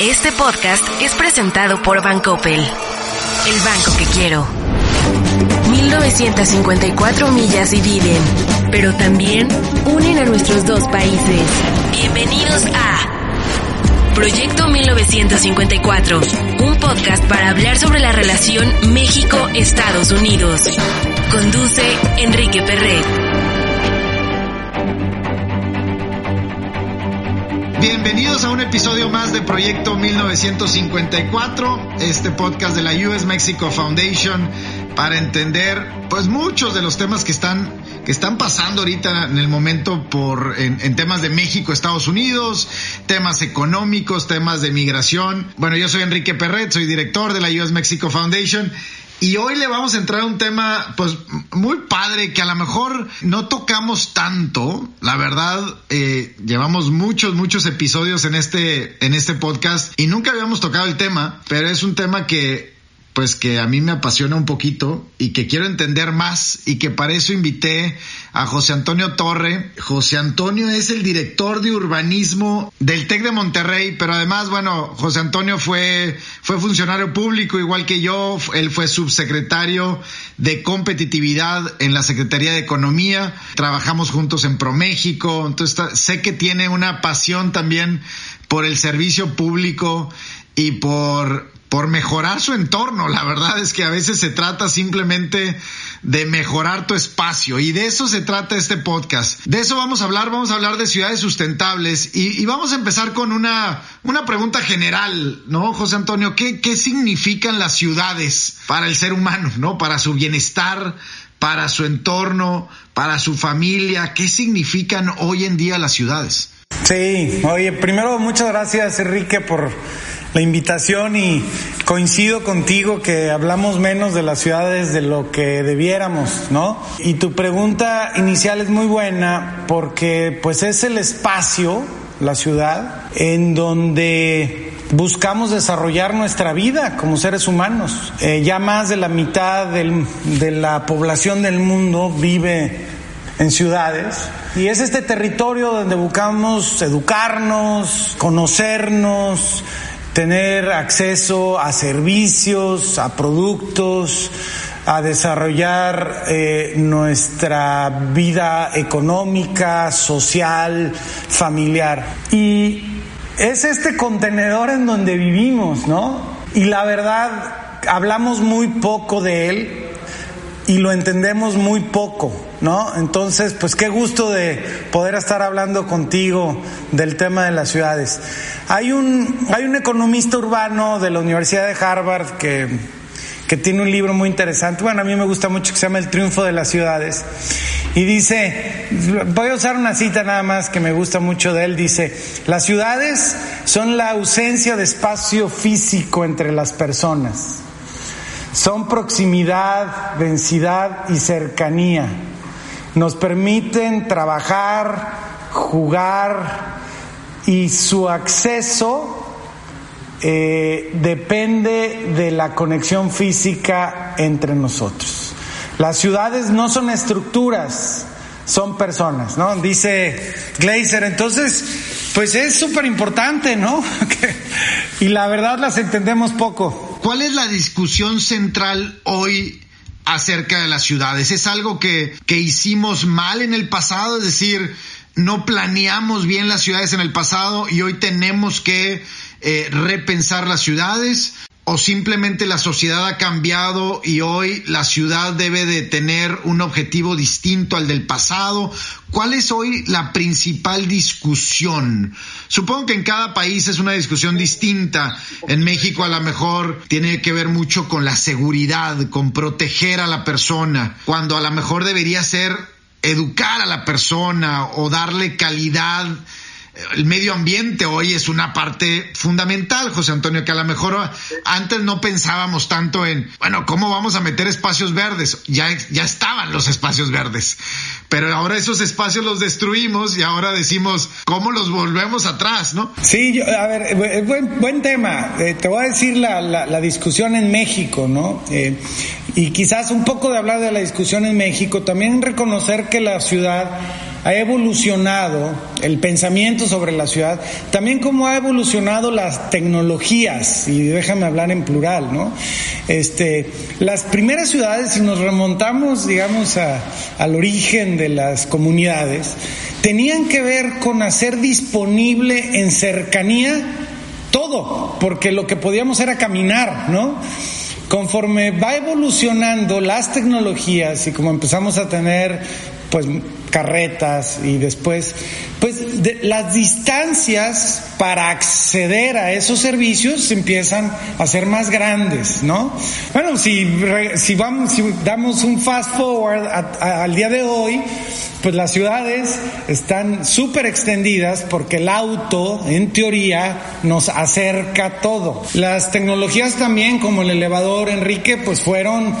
Este podcast es presentado por BanCoppel, el banco que quiero. 1954 millas dividen, pero también unen a nuestros dos países. Bienvenidos a Proyecto 1954, un podcast para hablar sobre la relación México-Estados Unidos. Conduce Enrique Perret. Bienvenidos a un episodio más de Proyecto 1954, este podcast de la US Mexico Foundation para entender pues muchos de los temas que están pasando ahorita en el momento en temas de México, Estados Unidos, temas económicos, temas de migración. Bueno, yo soy Enrique Perret, soy director de la US Mexico Foundation. Y hoy le vamos a entrar a un tema pues muy padre que a lo mejor no tocamos tanto. La verdad, llevamos muchos episodios en este podcast y nunca habíamos tocado el tema, pero es un tema que a mí me apasiona un poquito y que quiero entender más, y que para eso invité a José Antonio Torre. José Antonio es el director de urbanismo del TEC de Monterrey, pero además, bueno, José Antonio fue funcionario público igual que yo. Él fue subsecretario de competitividad en la Secretaría de Economía. Trabajamos juntos en ProMéxico, entonces sé que tiene una pasión también por el servicio público y por mejorar su entorno. La verdad es que a veces se trata simplemente de mejorar tu espacio, y de eso se trata este podcast. De eso vamos a hablar de ciudades sustentables, y vamos a empezar con una pregunta general, ¿no, José Antonio? ¿Qué significan las ciudades para el ser humano, ¿no? Para su bienestar, para su entorno, para su familia. ¿Qué significan hoy en día las ciudades? Sí, oye, primero muchas gracias, Enrique, por la invitación, y coincido contigo que hablamos menos de las ciudades de lo que debiéramos, ¿no? Y tu pregunta inicial es muy buena, porque pues es el espacio, la ciudad, en donde buscamos desarrollar nuestra vida como seres humanos. Ya más de la mitad de la población del mundo vive en ciudades, y es este territorio donde buscamos educarnos, conocernos, tener acceso a servicios, a productos, a desarrollar nuestra vida económica, social, familiar. Y es este contenedor en donde vivimos, ¿no? Y la verdad, hablamos muy poco de él y lo entendemos muy poco, ¿no? Entonces, pues qué gusto de poder estar hablando contigo del tema de las ciudades. Hay un economista urbano de la Universidad de Harvard que tiene un libro muy interesante. Bueno, a mí me gusta mucho, que se llama El triunfo de las ciudades. Y dice, voy a usar una cita nada más que me gusta mucho de él, dice: las ciudades son la ausencia de espacio físico entre las personas. Son proximidad, densidad y cercanía. Nos permiten trabajar, jugar, y su acceso depende de la conexión física entre nosotros. Las ciudades no son estructuras, son personas, ¿no? Dice Glaeser. Entonces, pues es súper importante, ¿no? Y la verdad las entendemos poco. ¿Cuál es la discusión central hoy acerca de las ciudades? ¿Es algo que hicimos mal en el pasado? Es decir, no planeamos bien las ciudades en el pasado y hoy tenemos que repensar las ciudades, o simplemente la sociedad ha cambiado y hoy la ciudad debe de tener un objetivo distinto al del pasado. ¿Cuál es hoy la principal discusión? Supongo que en cada país es una discusión distinta. En México a lo mejor tiene que ver mucho con la seguridad, con proteger a la persona, cuando a lo mejor debería ser educar a la persona o darle calidad. El medio ambiente hoy es una parte fundamental, José Antonio, que a lo mejor antes no pensábamos tanto en, bueno, ¿cómo vamos a meter espacios verdes? Ya estaban los espacios verdes, pero ahora esos espacios los destruimos y ahora decimos, ¿cómo los volvemos atrás, no? Sí, a ver, buen tema. Te voy a decir la discusión en México, ¿no? Y quizás un poco de hablar de la discusión en México, también reconocer que la ciudad ha evolucionado el pensamiento sobre la ciudad, también como ha evolucionado las tecnologías, y déjame hablar en plural, ¿no? Las primeras ciudades, si nos remontamos, digamos, al origen de las comunidades, tenían que ver con hacer disponible en cercanía todo, porque lo que podíamos era caminar, ¿no? Conforme va evolucionando las tecnologías y como empezamos a tener, pues, carretas y después, pues, las distancias para acceder a esos servicios empiezan a ser más grandes, ¿no? Bueno, si damos un fast forward al día de hoy, pues las ciudades están súper extendidas porque el auto, en teoría, nos acerca todo. Las tecnologías también, como el elevador, Enrique, pues fueron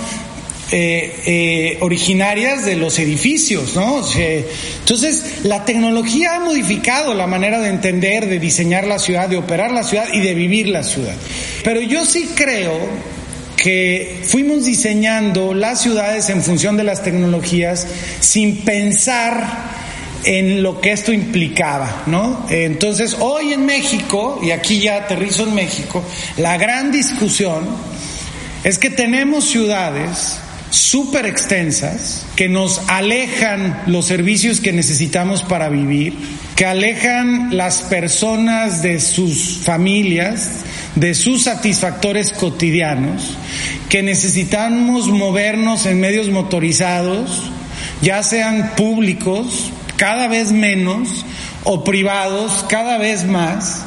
originarias de los edificios, ¿no? Entonces, la tecnología ha modificado la manera de entender, de diseñar la ciudad, de operar la ciudad y de vivir la ciudad. Pero yo sí creo que fuimos diseñando las ciudades en función de las tecnologías sin pensar en lo que esto implicaba, ¿no? Entonces, hoy en México, y aquí ya aterrizo en México, la gran discusión es que tenemos ciudades súper extensas que nos alejan los servicios que necesitamos para vivir, que alejan las personas de sus familias, de sus satisfactores cotidianos, que necesitamos movernos en medios motorizados, ya sean públicos cada vez menos o privados cada vez más,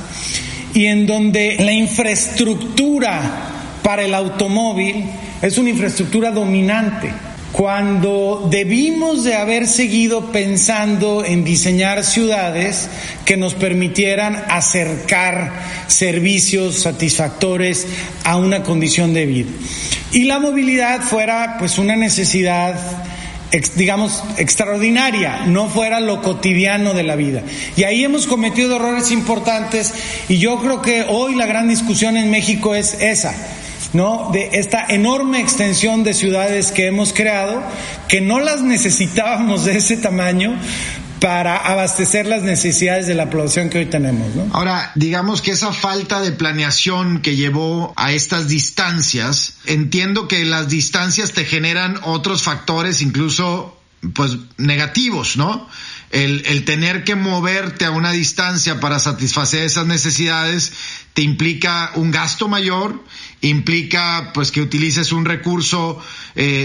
y en donde la infraestructura para el automóvil es una infraestructura dominante, cuando debimos de haber seguido pensando en diseñar ciudades que nos permitieran acercar servicios satisfactores a una condición de vida. Y la movilidad fuera, pues, una necesidad, digamos, extraordinaria, no fuera lo cotidiano de la vida. Y ahí hemos cometido errores importantes, y yo creo que hoy la gran discusión en México es esa, ¿no? De esta enorme extensión de ciudades que hemos creado, que no las necesitábamos de ese tamaño para abastecer las necesidades de la población que hoy tenemos, ¿no? Ahora, digamos que esa falta de planeación que llevó a estas distancias, entiendo que las distancias te generan otros factores, incluso, pues, negativos, ¿no? El tener que moverte a una distancia para satisfacer esas necesidades te implica un gasto mayor, implica, pues, que utilices un recurso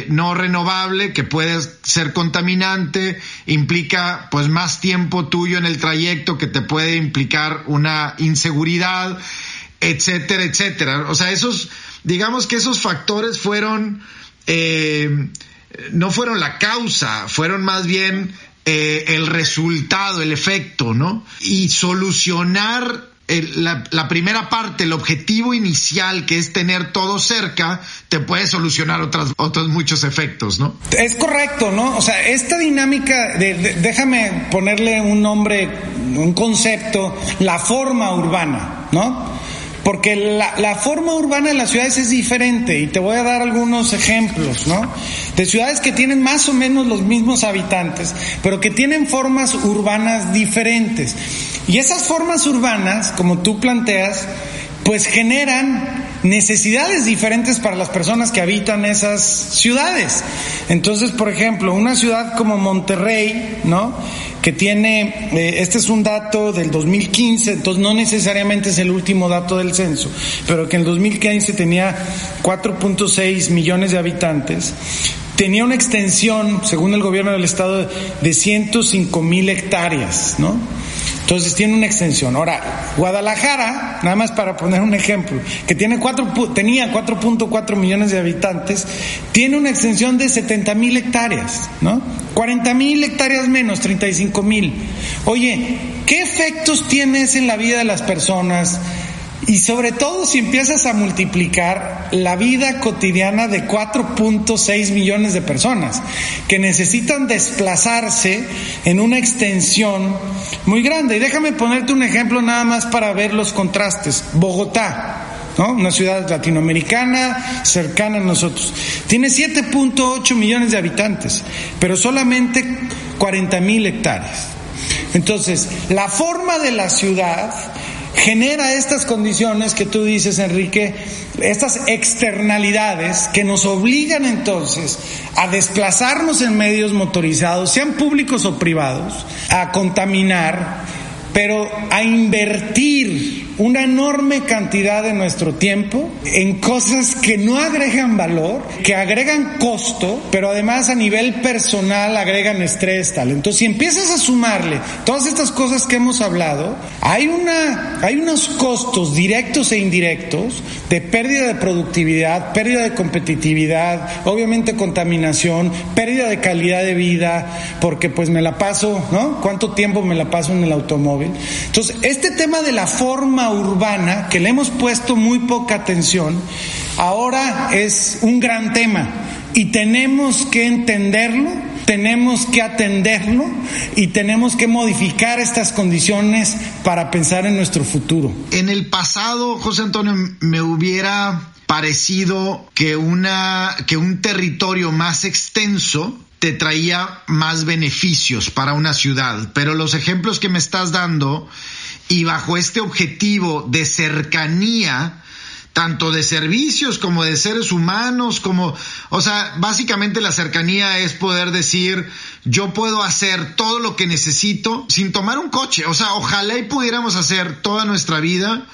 no renovable que puede ser contaminante, implica, pues, más tiempo tuyo en el trayecto que te puede implicar una inseguridad, etcétera, etcétera. O sea, esos factores fueron no fueron la causa, fueron más bien el resultado, el efecto, ¿no? Y solucionar la primera parte, el objetivo inicial, que es tener todo cerca, te puede solucionar otros muchos efectos, ¿no? Es correcto, ¿no? O sea, esta dinámica déjame ponerle un nombre, un concepto, la forma urbana, ¿no? Porque la forma urbana de las ciudades es diferente, y te voy a dar algunos ejemplos, ¿no? De ciudades que tienen más o menos los mismos habitantes, pero que tienen formas urbanas diferentes. Y esas formas urbanas, como tú planteas, pues generan necesidades diferentes para las personas que habitan esas ciudades. Entonces, por ejemplo, una ciudad como Monterrey, ¿no?, que tiene, este es un dato del 2015, entonces no necesariamente es el último dato del censo, pero que en el 2015 tenía 4.6 millones de habitantes, tenía una extensión, según el gobierno del estado, de 105,000 hectáreas, ¿no? Entonces tiene una extensión. Ahora, Guadalajara, nada más para poner un ejemplo, que tenía 4.4 millones de habitantes, tiene una extensión de 70,000 hectáreas, ¿no? 40,000 hectáreas menos, 35,000. Oye, ¿qué efectos tienes en la vida de las personas? Y sobre todo si empiezas a multiplicar la vida cotidiana de 4.6 millones de personas que necesitan desplazarse en una extensión muy grande. Y déjame ponerte un ejemplo nada más para ver los contrastes. Bogotá, ¿no?, una ciudad latinoamericana cercana a nosotros, tiene 7.8 millones de habitantes, pero solamente 40,000 hectáreas. Entonces, la forma de la ciudad genera estas condiciones que tú dices, Enrique, estas externalidades que nos obligan entonces a desplazarnos en medios motorizados, sean públicos o privados, a contaminar, pero a invertir una enorme cantidad de nuestro tiempo en cosas que no agregan valor, que agregan costo, pero además a nivel personal agregan estrés, tal. Entonces, si empiezas a sumarle todas estas cosas que hemos hablado, hay unos costos directos e indirectos de pérdida de productividad, pérdida de competitividad, obviamente contaminación, pérdida de calidad de vida, porque pues me la paso, ¿no? ¿Cuánto tiempo me la paso en el automóvil? Entonces, este tema de la forma urbana, que le hemos puesto muy poca atención, ahora es un gran tema y tenemos que entenderlo, tenemos que atenderlo y tenemos que modificar estas condiciones para pensar en nuestro futuro. En el pasado, José Antonio, me hubiera parecido que un territorio más extenso te traía más beneficios para una ciudad, pero los ejemplos que me estás dando y bajo este objetivo de cercanía, tanto de servicios como de seres humanos, como, o sea, básicamente la cercanía es poder decir, yo puedo hacer todo lo que necesito sin tomar un coche. O sea, ojalá y pudiéramos hacer toda nuestra vida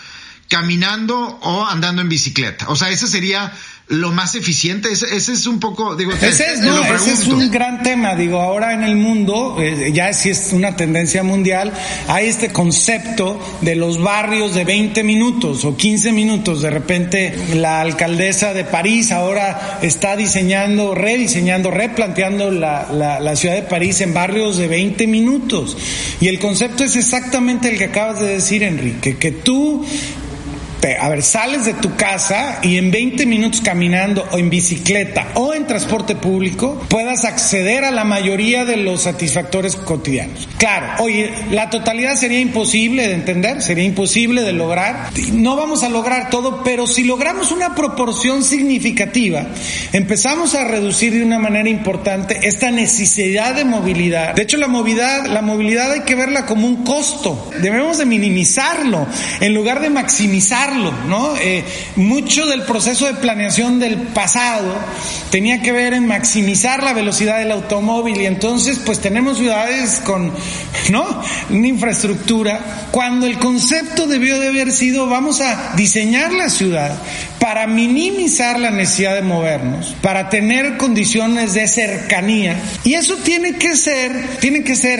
caminando o andando en bicicleta. O sea, ese sería lo más eficiente. Ese es un poco, digo, ese es un gran tema. Digo, ahora en el mundo, ya sí es una tendencia mundial, hay este concepto de los barrios de 20 minutos o 15 minutos. De repente, la alcaldesa de París ahora está diseñando, rediseñando, replanteando la ciudad de París en barrios de 20 minutos. Y el concepto es exactamente el que acabas de decir, Enrique, que tú, a ver, sales de tu casa y en 20 minutos caminando o en bicicleta o en transporte público puedas acceder a la mayoría de los satisfactores cotidianos. Claro, oye, la totalidad sería imposible de entender, sería imposible de lograr. No vamos a lograr todo, pero si logramos una proporción significativa, empezamos a reducir de una manera importante esta necesidad de movilidad. De hecho, la movilidad hay que verla como un costo. Debemos de minimizarlo en lugar de maximizarlo, ¿no? Mucho del proceso de planeación del pasado tenía que ver en maximizar la velocidad del automóvil y entonces pues tenemos ciudades con, ¿no?, una infraestructura, cuando el concepto debió de haber sido, vamos a diseñar la ciudad para minimizar la necesidad de movernos, para tener condiciones de cercanía. Y eso tiene que ser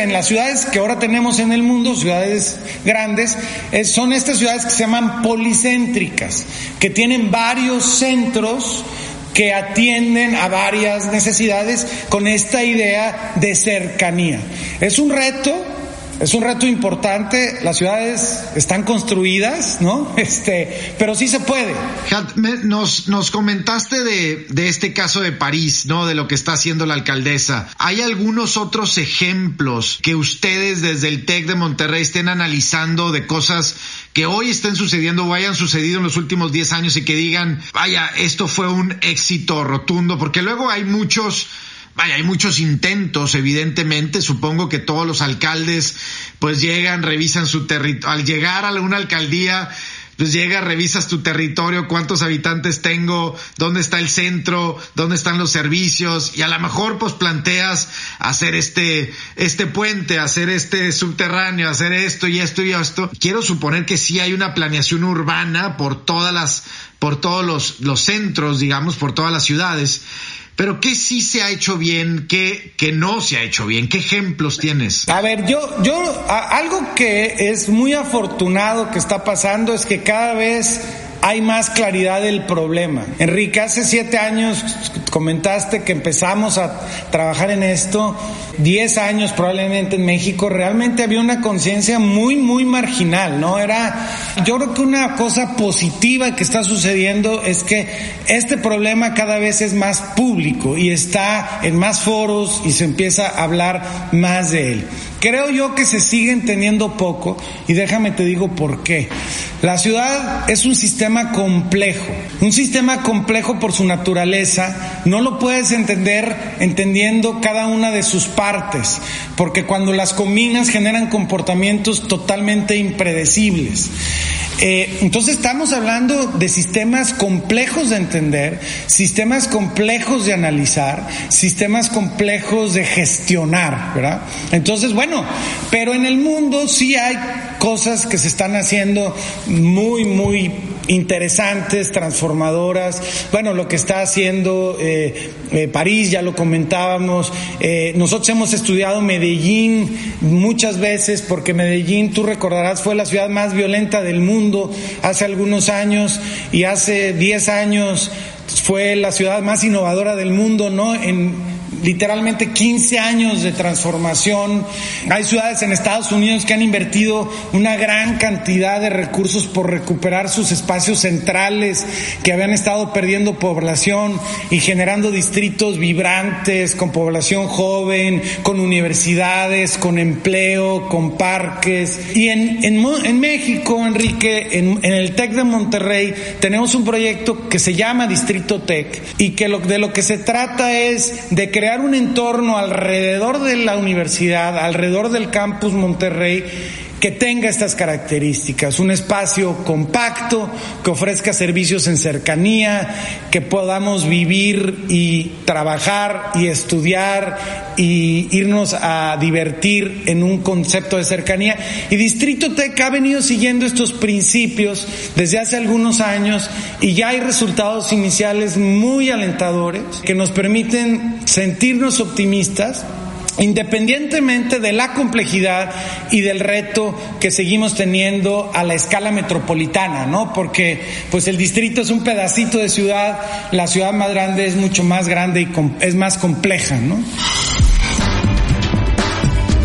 en las ciudades que ahora tenemos en el mundo, ciudades grandes, son estas ciudades que se llaman policéntricas, que tienen varios centros que atienden a varias necesidades con esta idea de cercanía. Es un reto importante, las ciudades están construidas, ¿no? Pero sí se puede. Nos comentaste de este caso de París, ¿no? De lo que está haciendo la alcaldesa. ¿Hay algunos otros ejemplos que ustedes desde el TEC de Monterrey estén analizando de cosas que hoy estén sucediendo o hayan sucedido en los últimos 10 años y que digan, vaya, esto fue un éxito rotundo? Porque luego hay muchos... Vaya, hay muchos intentos, evidentemente. Supongo que todos los alcaldes pues llegan, revisan su territorio. Al llegar a una alcaldía, pues llegas, revisas tu territorio, cuántos habitantes tengo, dónde está el centro, dónde están los servicios, y a lo mejor pues planteas hacer este puente, hacer este subterráneo, hacer esto y esto y esto. Quiero suponer que sí hay una planeación urbana por todos los centros, digamos, por todas las ciudades. Pero ¿qué sí se ha hecho bien? ¿Qué no se ha hecho bien? ¿Qué ejemplos tienes? A ver, algo que es muy afortunado que está pasando es que cada vez hay más claridad del problema. Enrique, hace 7 años comentaste que empezamos a trabajar en esto, 10 años probablemente en México, realmente había una conciencia muy, muy marginal, ¿no? Yo creo que una cosa positiva que está sucediendo es que este problema cada vez es más público y está en más foros y se empieza a hablar más de él. Creo yo que se siguen teniendo poco, y déjame te digo por qué. La ciudad es un sistema complejo por su naturaleza. No lo puedes entender entendiendo cada una de sus partes, porque cuando las combinas generan comportamientos totalmente impredecibles. Entonces estamos hablando de sistemas complejos de entender, sistemas complejos de analizar, sistemas complejos de gestionar, ¿verdad? Entonces, bueno, pero en el mundo sí hay cosas que se están haciendo muy, muy interesantes, transformadoras. Bueno, lo que está haciendo París, ya lo comentábamos. Nosotros hemos estudiado Medellín muchas veces, porque Medellín, tú recordarás, fue la ciudad más violenta del mundo hace algunos años, y hace 10 años fue la ciudad más innovadora del mundo, ¿no? En literalmente 15 años de transformación. Hay ciudades en Estados Unidos que han invertido una gran cantidad de recursos por recuperar sus espacios centrales que habían estado perdiendo población, y generando distritos vibrantes con población joven, con universidades, con empleo, con parques. Y en México, Enrique, en el TEC de Monterrey tenemos un proyecto que se llama Distrito Tec, y que de lo que se trata es de crear un entorno alrededor de la universidad, alrededor del campus Monterrey, que tenga estas características: un espacio compacto, que ofrezca servicios en cercanía, que podamos vivir y trabajar y estudiar y irnos a divertir en un concepto de cercanía. Y Distrito Tec ha venido siguiendo estos principios desde hace algunos años, y ya hay resultados iniciales muy alentadores que nos permiten sentirnos optimistas, independientemente de la complejidad y del reto que seguimos teniendo a la escala metropolitana, ¿no? Porque pues el distrito es un pedacito de ciudad, la ciudad más grande es mucho más grande y es más compleja, ¿no?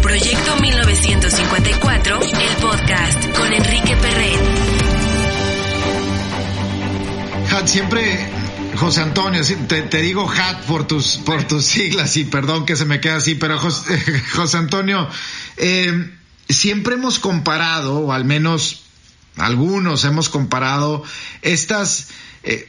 Proyecto 1954, el podcast con Enrique Perret. Siempre... José Antonio, te digo HAT por tus siglas, y perdón que se me queda así, pero José Antonio, siempre hemos comparado, o al menos algunos hemos comparado estas,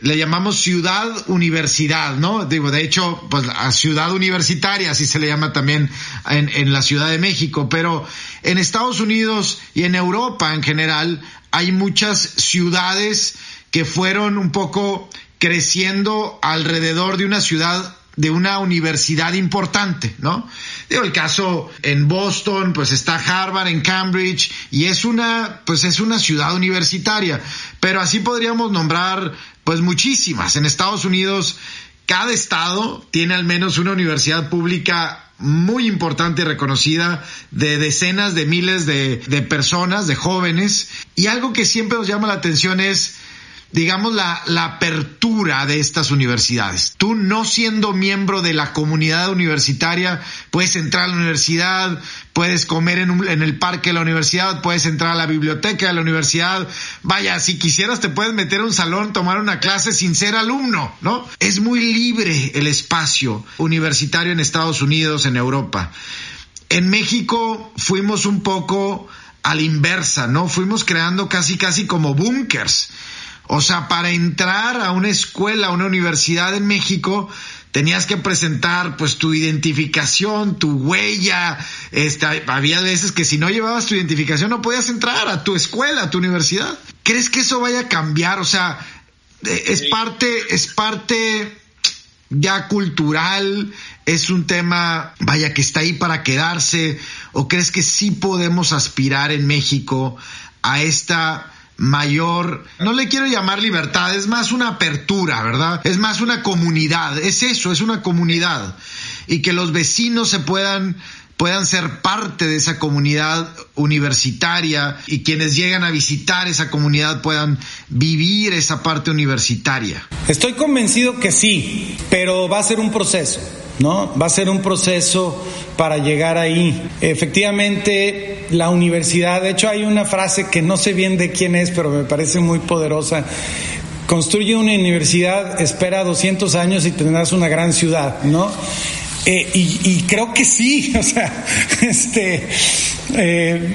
le llamamos ciudad-universidad, ¿no? Digo, de hecho, pues a ciudad universitaria, así se le llama también en la Ciudad de México, pero en Estados Unidos y en Europa en general hay muchas ciudades que fueron un poco... creciendo alrededor de una ciudad, de una universidad importante, ¿no? Digo, el caso en Boston, pues está Harvard, en Cambridge, y es una ciudad universitaria, pero así podríamos nombrar pues muchísimas. En Estados Unidos, cada estado tiene al menos una universidad pública muy importante y reconocida, de decenas de miles de personas, de jóvenes, y algo que siempre nos llama la atención es, digamos, la apertura de estas universidades. Tú, no siendo miembro de la comunidad universitaria, puedes entrar a la universidad, puedes comer en el parque de la universidad, puedes entrar a la biblioteca de la universidad. Vaya, si quisieras te puedes meter a un salón, tomar una clase sin ser alumno, ¿no? Es muy libre el espacio universitario en Estados Unidos, en Europa. En México fuimos un poco a la inversa, ¿no? Fuimos creando casi como búnkers. O sea, para entrar a una escuela, a una universidad en México, tenías que presentar pues tu identificación, tu huella. Había veces que si no llevabas tu identificación no podías entrar a tu escuela, a tu universidad. ¿Crees que eso vaya a cambiar? O sea, es parte ya cultural, es un tema, vaya, que está ahí para quedarse. ¿O crees que sí podemos aspirar en México a esta mayor, no le quiero llamar libertad, es más una apertura, ¿verdad? Es más una comunidad, es eso, es una comunidad, y que los vecinos se puedan ser parte de esa comunidad universitaria, y quienes llegan a visitar esa comunidad puedan vivir esa parte universitaria? Estoy convencido que sí, pero va a ser un proceso, ¿no? Va a ser un proceso para llegar ahí. Efectivamente, la universidad, de hecho hay una frase que no sé bien de quién es, pero me parece muy poderosa: construye una universidad, espera 200 años y tendrás una gran ciudad, ¿no? Y creo que sí, o sea,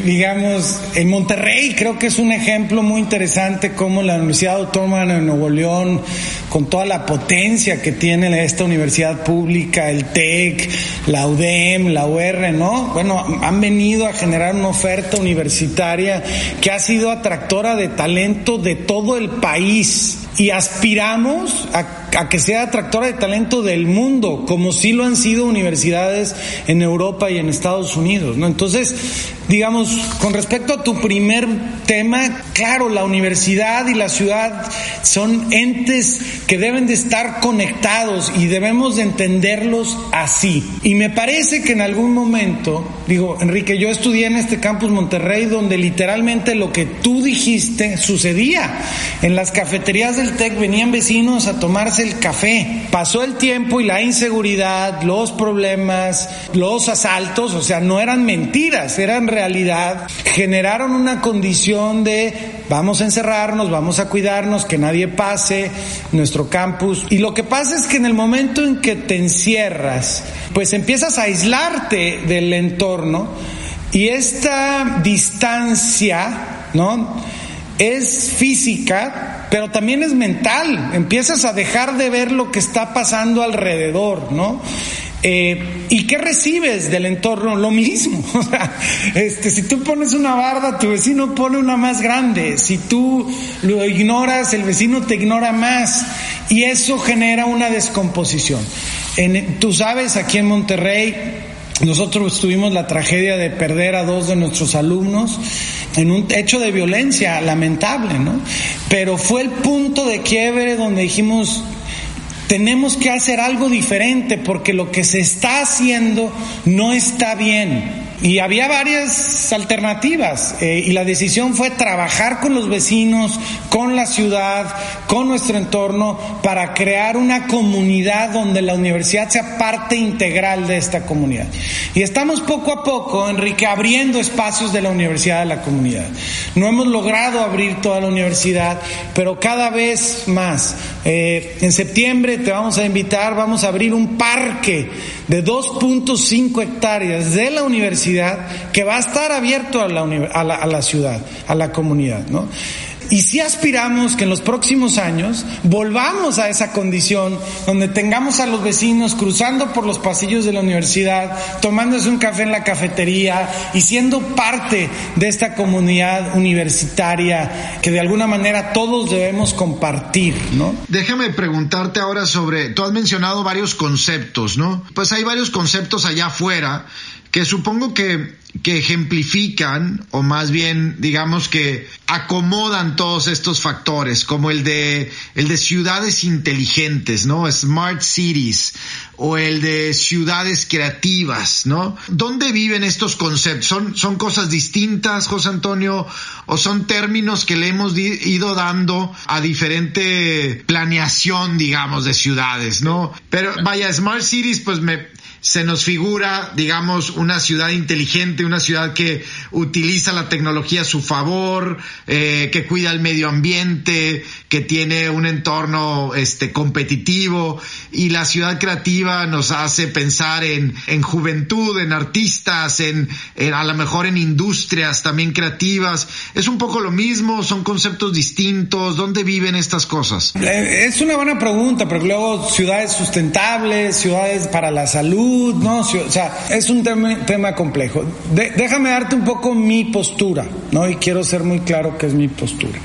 digamos, en Monterrey creo que es un ejemplo muy interesante cómo la Universidad Autónoma de Nuevo León, con toda la potencia que tiene esta universidad pública, el TEC, la UDEM, la UR, ¿no? Bueno, han venido a generar una oferta universitaria que ha sido atractora de talento de todo el país y aspiramos a que sea atractora de talento del mundo, como sí lo han sido universidades en Europa y en Estados Unidos, ¿no? Entonces, digamos, con respecto a tu primer tema, claro, la universidad y la ciudad son entes que deben de estar conectados y debemos de entenderlos así. Y me parece que en algún momento, digo, Enrique, yo estudié en este campus Monterrey donde literalmente lo que tú dijiste sucedía. En las cafeterías del TEC venían vecinos a tomarse el café. Pasó el tiempo y la inseguridad, los problemas, los asaltos, o sea, no eran mentiras, eran realidad. Generaron una condición de vamos a encerrarnos, vamos a cuidarnos, que nadie pase nuestro campus. Y lo que pasa es que en el momento en que te encierras, pues empiezas a aislarte del entorno y esta distancia, ¿no?, es física, pero también es mental. Empiezas a dejar de ver lo que está pasando alrededor, ¿no? ¿Y qué recibes del entorno? Lo mismo. O sea, si tú pones una barda, tu vecino pone una más grande. Si tú lo ignoras, el vecino te ignora más. Y eso genera una descomposición. Tú sabes, aquí en Monterrey, nosotros tuvimos la tragedia de perder a dos de nuestros alumnos en un hecho de violencia lamentable, ¿no? Pero fue el punto de quiebre donde dijimos, tenemos que hacer algo diferente porque lo que se está haciendo no está bien. Y había varias alternativas y la decisión fue trabajar con los vecinos, con la ciudad, con nuestro entorno para crear una comunidad donde la universidad sea parte integral de esta comunidad. Y estamos poco a poco, Enrique, abriendo espacios de la universidad a la comunidad. No hemos logrado abrir toda la universidad, pero cada vez más. En septiembre te vamos a invitar, vamos a abrir un parque de 2.5 hectáreas de la universidad que va a estar abierto a la ciudad, a la comunidad, ¿no? Y sí aspiramos que en los próximos años volvamos a esa condición donde tengamos a los vecinos cruzando por los pasillos de la universidad, tomándose un café en la cafetería y siendo parte de esta comunidad universitaria que de alguna manera todos debemos compartir, ¿no? Déjame preguntarte ahora sobre, tú has mencionado varios conceptos, ¿no? Pues hay varios conceptos allá afuera que supongo que ejemplifican, o más bien, digamos que acomodan todos estos factores, como el de ciudades inteligentes, ¿no? Smart cities, o el de ciudades creativas, ¿no? ¿Dónde viven estos conceptos? ¿Son cosas distintas, José Antonio, o son términos que le hemos ido dando a diferente planeación, digamos, de ciudades, ¿no? Pero vaya, smart cities, pues se nos figura, digamos, una ciudad inteligente, una ciudad que utiliza la tecnología a su favor, que cuida el medio ambiente, que tiene un entorno competitivo, y la ciudad creativa nos hace pensar en juventud, en artistas, en a lo mejor en industrias también creativas. ¿Es un poco lo mismo? ¿Son conceptos distintos? ¿Dónde viven estas cosas? Es una buena pregunta, pero luego ciudades sustentables, ciudades para la salud, ¿no? O sea, es un tema complejo. Déjame darte un poco mi postura, ¿no? Y quiero ser muy claro que es mi postura.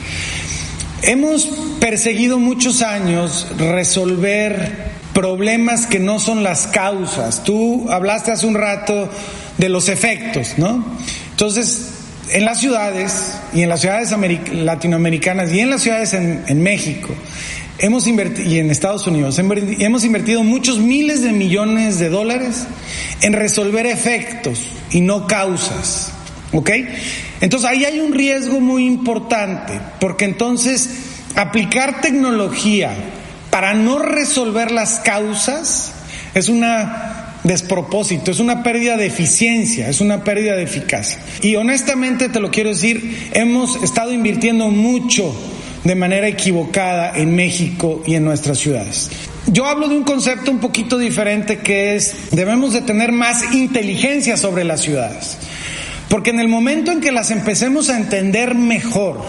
Hemos perseguido muchos años resolver problemas que no son las causas. Tú hablaste hace un rato de los efectos, ¿no? Entonces, en las ciudades, y en las ciudades latinoamericanas, y en las ciudades en México, hemos invertido, y en Estados Unidos, hemos invertido muchos miles de millones de dólares en resolver efectos y no causas, ¿ok? Entonces ahí hay un riesgo muy importante, porque entonces aplicar tecnología para no resolver las causas es una despropósito, es una pérdida de eficiencia, es una pérdida de eficacia. Y honestamente te lo quiero decir, hemos estado invirtiendo mucho de manera equivocada en México y en nuestras ciudades. Yo hablo de un concepto un poquito diferente, que es: debemos de tener más inteligencia sobre las ciudades, porque en el momento en que las empecemos a entender mejor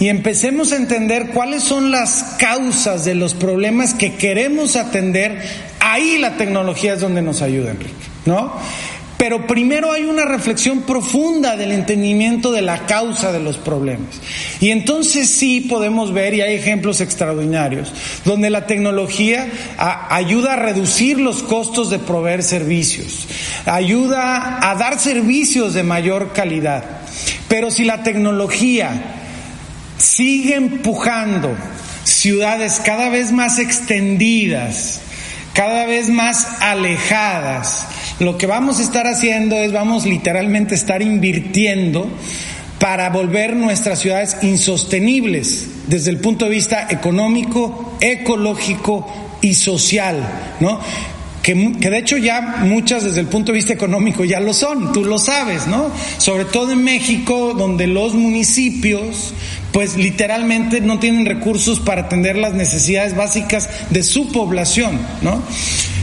y empecemos a entender cuáles son las causas de los problemas que queremos atender, ahí la tecnología es donde nos ayuda, Enrique, ¿no? Pero primero hay una reflexión profunda del entendimiento de la causa de los problemas. Y entonces sí podemos ver, y hay ejemplos extraordinarios, donde la tecnología ayuda a reducir los costos de proveer servicios, ayuda a dar servicios de mayor calidad. Pero si la tecnología sigue empujando ciudades cada vez más extendidas, cada vez más alejadas, lo que vamos a estar haciendo es, vamos literalmente a estar invirtiendo para volver nuestras ciudades insostenibles desde el punto de vista económico, ecológico y social, ¿no? Que de hecho ya muchas desde el punto de vista económico ya lo son, tú lo sabes, ¿no? Sobre todo en México, donde los municipios pues literalmente no tienen recursos para atender las necesidades básicas de su población, ¿no?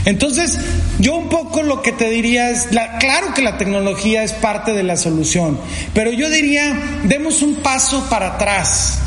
Entonces, yo un poco lo que te diría es, claro que la tecnología es parte de la solución, pero yo diría, demos un paso para atrás.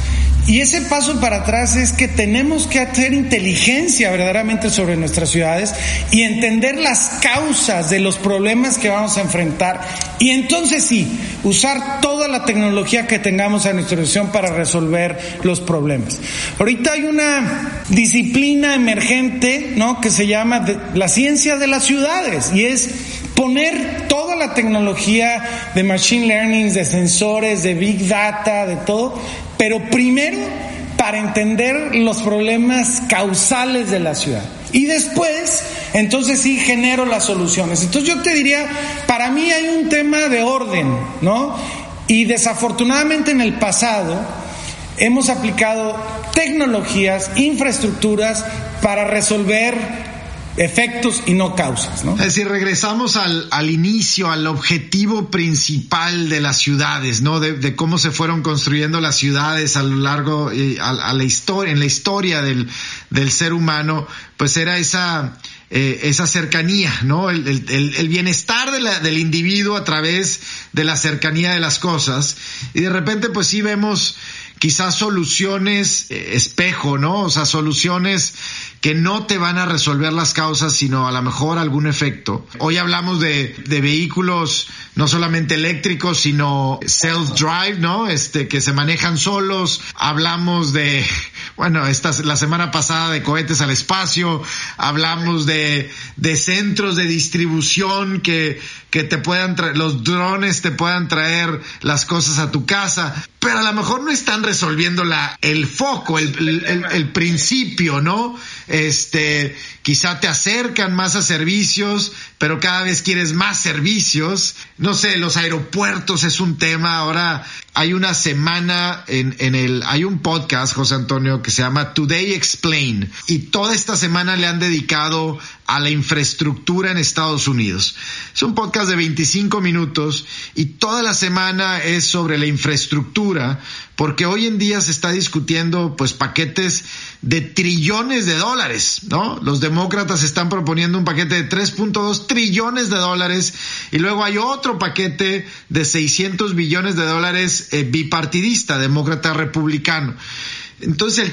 Y ese paso para atrás es que tenemos que hacer inteligencia verdaderamente sobre nuestras ciudades y entender las causas de los problemas que vamos a enfrentar. Y entonces sí, usar toda la tecnología que tengamos a nuestra disposición para resolver los problemas. Ahorita hay una disciplina emergente, ¿no?, que se llama la ciencia de las ciudades, y es poner toda la tecnología de machine learning, de sensores, de big data, de todo, pero primero para entender los problemas causales de la ciudad. Y después, entonces sí genero las soluciones. Entonces yo te diría, para mí hay un tema de orden, ¿no? Y desafortunadamente en el pasado hemos aplicado tecnologías, infraestructuras para resolver efectos y no causas, ¿no? Es decir, regresamos al inicio, al objetivo principal de las ciudades, ¿no? De cómo se fueron construyendo las ciudades a lo largo, a la historia, en la historia del ser humano, pues era esa cercanía, ¿no? El bienestar del individuo a través de la cercanía de las cosas. Y de repente, pues sí vemos quizás soluciones espejo, ¿no? O sea, soluciones que no te van a resolver las causas, sino a lo mejor algún efecto. Hoy hablamos de vehículos no solamente eléctricos, sino self-drive, ¿no? Que se manejan solos. Hablamos de, bueno, la semana pasada, de cohetes al espacio. Hablamos de centros de distribución que te puedan traer, los drones te puedan traer las cosas a tu casa. Pero a lo mejor no están resolviendo el foco, el principio, ¿no? Quizá te acercan más a servicios, pero cada vez quieres más servicios. No sé, los aeropuertos es un tema. Ahora hay una semana hay un podcast, José Antonio, que se llama Today Explained, y toda esta semana le han dedicado a la infraestructura en Estados Unidos. Es un podcast de 25 minutos y toda la semana es sobre la infraestructura, porque hoy en día se está discutiendo pues paquetes de trillones de dólares, ¿no? Los demócratas están proponiendo un paquete de 3.2 trillones de dólares y luego hay otro paquete de 600 billones de dólares bipartidista, demócrata-republicano. Entonces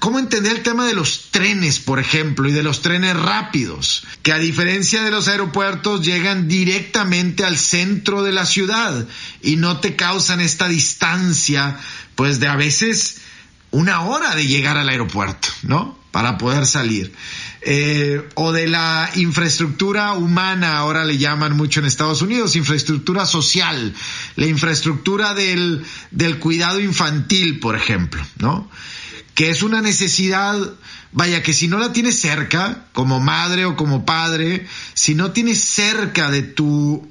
¿cómo entender el tema de los trenes, por ejemplo, y de los trenes rápidos? Que a diferencia de los aeropuertos llegan directamente al centro de la ciudad y no te causan esta distancia, pues de a veces una hora de llegar al aeropuerto, ¿no?, para poder salir. O de la infraestructura humana, ahora le llaman mucho en Estados Unidos, infraestructura social, la infraestructura del cuidado infantil, por ejemplo, ¿no?, que es una necesidad, vaya, que si no la tienes cerca, como madre o como padre, si no tienes cerca de tu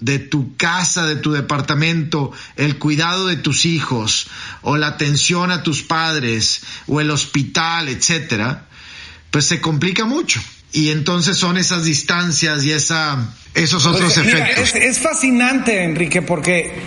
casa, de tu departamento, el cuidado de tus hijos, o la atención a tus padres, o el hospital, etcétera, pues se complica mucho. y entonces son esas distancias y esos otros efectos. Mira, es fascinante, Enrique, porque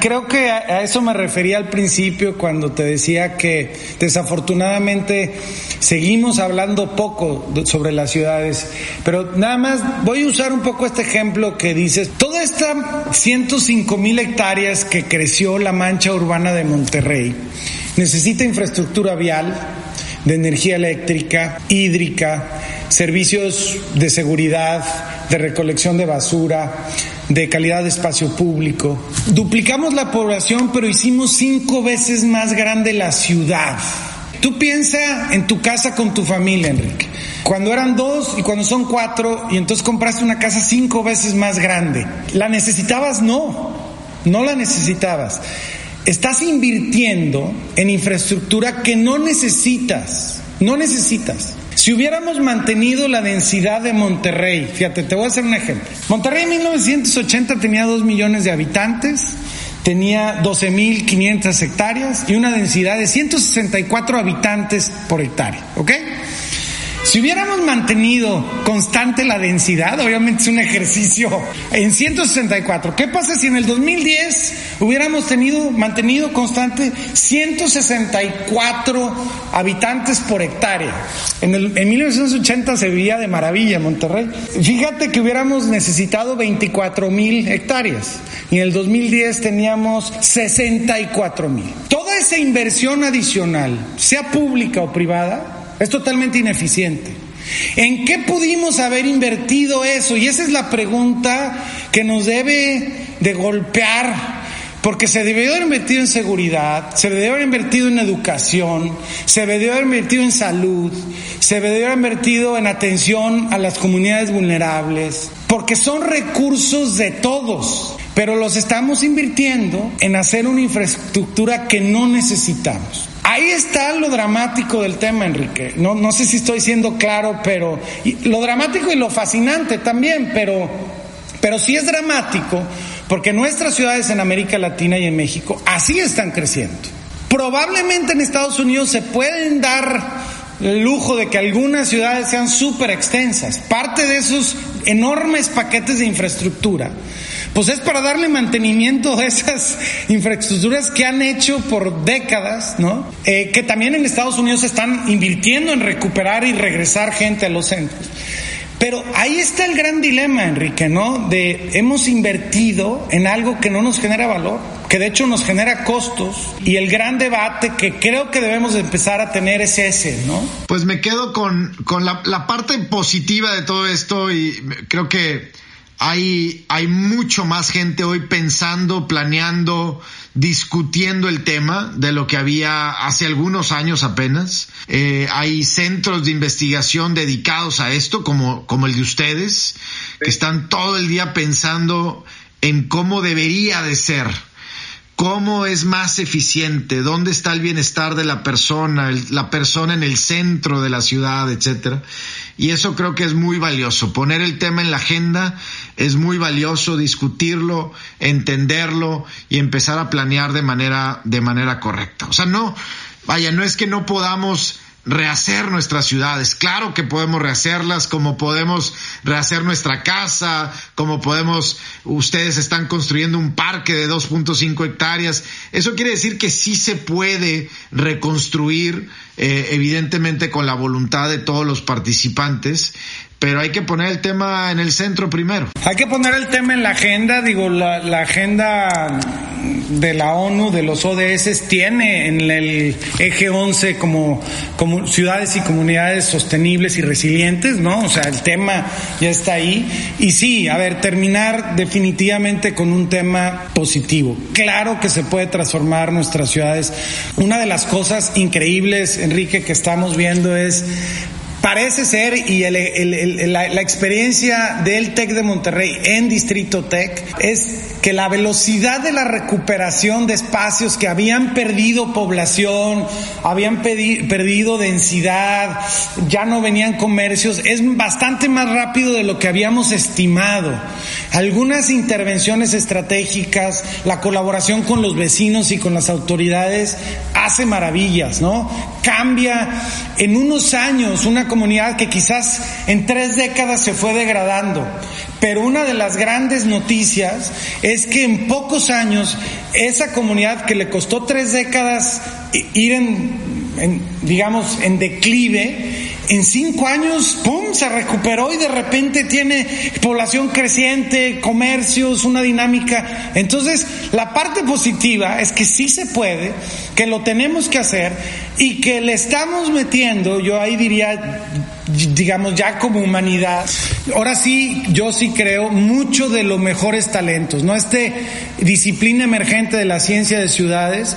creo que a eso me refería al principio cuando te decía que desafortunadamente seguimos hablando poco sobre las ciudades, pero nada más voy a usar un poco este ejemplo que dices, toda esta 105,000 hectáreas que creció la mancha urbana de Monterrey necesita infraestructura vial, de energía eléctrica, hídrica, servicios de seguridad, de recolección de basura, de calidad de espacio público. Duplicamos la población, pero hicimos 5 veces más grande la ciudad. Tú piensa en tu casa con tu familia, Enrique. Cuando eran 2 y cuando son 4, y entonces compraste una casa 5 veces más grande. ¿La necesitabas? No la necesitabas. Estás invirtiendo en infraestructura que no necesitas. Si hubiéramos mantenido la densidad de Monterrey, fíjate, te voy a hacer un ejemplo. Monterrey en 1980 tenía 2 millones de habitantes, tenía 12,500 hectáreas y una densidad de 164 habitantes por hectárea, ¿ok? Si hubiéramos mantenido constante la densidad, obviamente es un ejercicio en 164. ¿Qué pasa si en el 2010 hubiéramos mantenido constante 164 habitantes por hectárea? En 1980 se vivía de maravilla Monterrey. Fíjate que hubiéramos necesitado 24,000 hectáreas y en el 2010 teníamos 64,000. Toda esa inversión adicional, sea pública o privada, es totalmente ineficiente. ¿En qué pudimos haber invertido eso? Y esa es la pregunta que nos debe de golpear, porque se debió haber invertido en seguridad, se debió haber invertido en educación, se debió haber invertido en salud, se debió haber invertido en atención a las comunidades vulnerables, porque son recursos de todos, pero los estamos invirtiendo en hacer una infraestructura que no necesitamos. Ahí está lo dramático del tema, Enrique. No sé si estoy siendo claro, pero lo dramático y lo fascinante también, pero sí es dramático porque nuestras ciudades en América Latina y en México así están creciendo. Probablemente en Estados Unidos se pueden dar el lujo de que algunas ciudades sean súper extensas. Parte de esos enormes paquetes de infraestructura, pues es para darle mantenimiento a esas infraestructuras que han hecho por décadas, ¿no? Que también en Estados Unidos están invirtiendo en recuperar y regresar gente a los centros. Pero ahí está el gran dilema, Enrique, ¿no? De hemos invertido en algo que no nos genera valor, que de hecho nos genera costos, y el gran debate que creo que debemos empezar a tener es ese, ¿no? Pues me quedo con la parte positiva de todo esto y creo que hay mucho más gente hoy pensando, planeando, discutiendo el tema de lo que había hace algunos años apenas. Hay centros de investigación dedicados a esto, como el de ustedes, que están todo el día pensando en cómo debería de ser, cómo es más eficiente, dónde está el bienestar de la persona, la persona en el centro de la ciudad, etcétera. Y eso creo que es muy valioso. Poner el tema en la agenda es muy valioso, discutirlo, entenderlo y empezar a planear de manera correcta. O sea, no es que no podamos rehacer nuestras ciudades. Claro que podemos rehacerlas, como podemos rehacer nuestra casa, como podemos, ustedes están construyendo un parque de 2.5 hectáreas. Eso quiere decir que sí se puede reconstruir, evidentemente con la voluntad de todos los participantes. Pero hay que poner el tema en el centro primero. Hay que poner el tema en la agenda. Digo, la agenda de la ONU, de los ODS, tiene en el eje 11 como ciudades y comunidades sostenibles y resilientes, ¿no? O sea, el tema ya está ahí. Y sí, a ver, terminar definitivamente con un tema positivo. Claro que se puede transformar nuestras ciudades. Una de las cosas increíbles, Enrique, que estamos viendo es... Parece ser, y la experiencia del TEC de Monterrey en Distrito Tec es que la velocidad de la recuperación de espacios que habían perdido población, habían perdido densidad, ya no venían comercios, es bastante más rápido de lo que habíamos estimado. Algunas intervenciones estratégicas, la colaboración con los vecinos y con las autoridades hace maravillas, ¿no? Cambia en unos años una comunidad que quizás en 3 décadas se fue degradando, pero una de las grandes noticias es que en pocos años esa comunidad que le costó 3 décadas ir en declive, en 5 años, ¡pum!, se recuperó y de repente tiene población creciente, comercios, una dinámica. Entonces, la parte positiva es que sí se puede, que lo tenemos que hacer y que le estamos metiendo, yo ahí diría, ya como humanidad. Ahora sí, yo sí creo mucho de los mejores talentos, ¿no? Disciplina emergente de la ciencia de ciudades,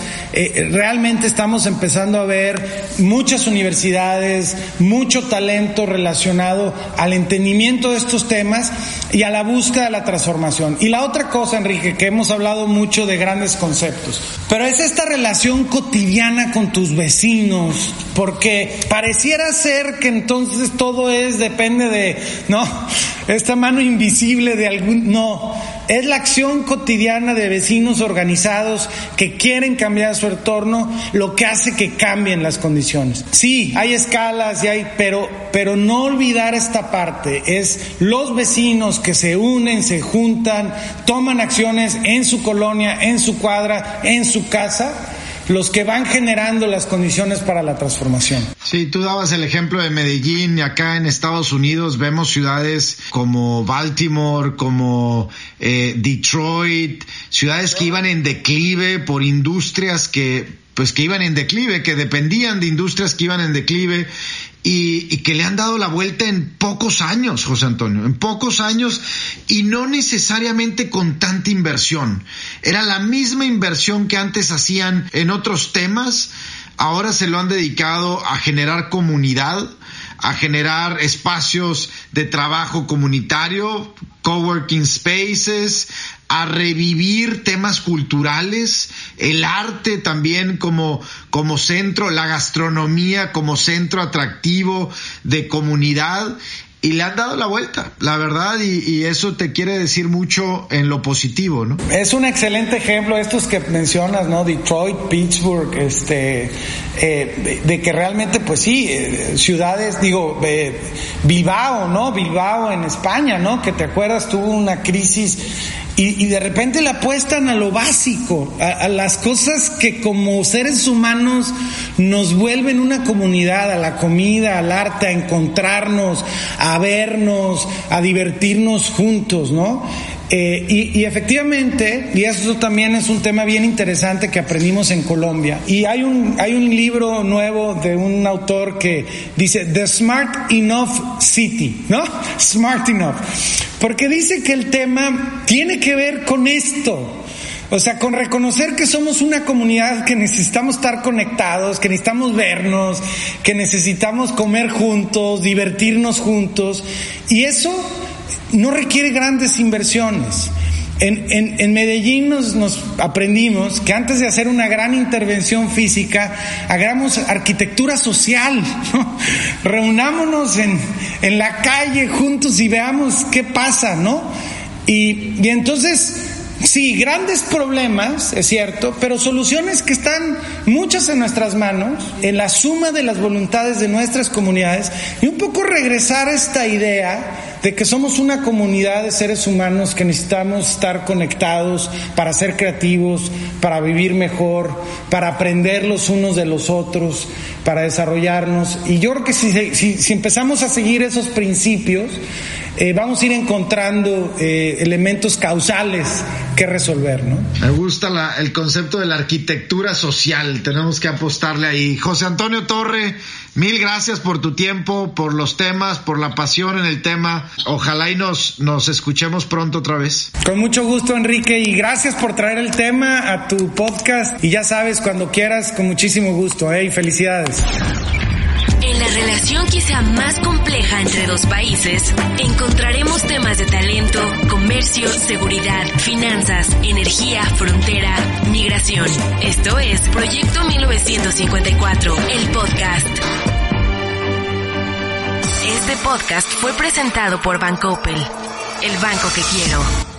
realmente estamos empezando a ver muchas universidades, mucho talento relacionado al entendimiento de estos temas y a la búsqueda de la transformación. Y la otra cosa, Enrique, que hemos hablado mucho de grandes conceptos, pero es esta relación cotidiana con tus vecinos, porque pareciera ser que entonces todo depende de, ¿no?, esta mano invisible de algún, no, es la acción cotidiana de vecinos organizados que quieren cambiar su entorno lo que hace que cambien las condiciones. Sí, hay escalas y hay, pero no olvidar esta parte, es los vecinos que se unen, se juntan, toman acciones en su colonia, en su cuadra, en su casa, los que van generando las condiciones para la transformación. Sí, tú dabas el ejemplo de Medellín y acá en Estados Unidos vemos ciudades como Baltimore, como Detroit, ciudades que iban en declive por industrias que iban en declive, que dependían de industrias que iban en declive y que le han dado la vuelta en pocos años, José Antonio, en pocos años y no necesariamente con tanta inversión. Era la misma inversión que antes hacían en otros temas, ahora se lo han dedicado a generar comunidad, a generar espacios de trabajo comunitario, coworking spaces, a revivir temas culturales, el arte también como centro, la gastronomía como centro atractivo de comunidad, y le han dado la vuelta, la verdad, y eso te quiere decir mucho en lo positivo, ¿no? Es un excelente ejemplo estos que mencionas, ¿no? Detroit, Pittsburgh, de que realmente, pues sí, ciudades, Bilbao, ¿no? Bilbao en España, ¿no? Que te acuerdas, tuvo una crisis y de repente le apuestan a lo básico, a las cosas que como seres humanos nos vuelven una comunidad, a la comida, al arte, a encontrarnos, a vernos, a divertirnos juntos, ¿no? Y efectivamente, y eso también es un tema bien interesante que aprendimos en Colombia. Y hay un libro nuevo de un autor que dice The Smart Enough City, ¿no? Smart Enough. Porque dice que el tema tiene que ver con esto. O sea, con reconocer que somos una comunidad, que necesitamos estar conectados, que necesitamos vernos, que necesitamos comer juntos, divertirnos juntos. Y eso no requiere grandes inversiones. En Medellín nos aprendimos que antes de hacer una gran intervención física, hagamos arquitectura social, ¿no? Reunámonos en la calle juntos y veamos qué pasa, ¿no? Y entonces, sí, grandes problemas, es cierto, pero soluciones que están muchas en nuestras manos, en la suma de las voluntades de nuestras comunidades, y un poco regresar a esta idea de que somos una comunidad de seres humanos que necesitamos estar conectados para ser creativos, para vivir mejor, para aprender los unos de los otros, para desarrollarnos. Y yo creo que si empezamos a seguir esos principios, vamos a ir encontrando elementos causales que resolver, ¿no? Me gusta el concepto de la arquitectura social, tenemos que apostarle ahí. José Antonio Torre, mil gracias por tu tiempo, por los temas, por la pasión en el tema. Ojalá y nos escuchemos pronto otra vez. Con mucho gusto, Enrique, y gracias por traer el tema a tu podcast. Y ya sabes, cuando quieras, con muchísimo gusto, y felicidades. En la relación relación quizá más compleja entre dos países, encontraremos temas de talento, comercio, seguridad, finanzas, energía, frontera, migración. Esto es Proyecto 1954, el podcast. Este podcast fue presentado por BanCoppel, el banco que quiero.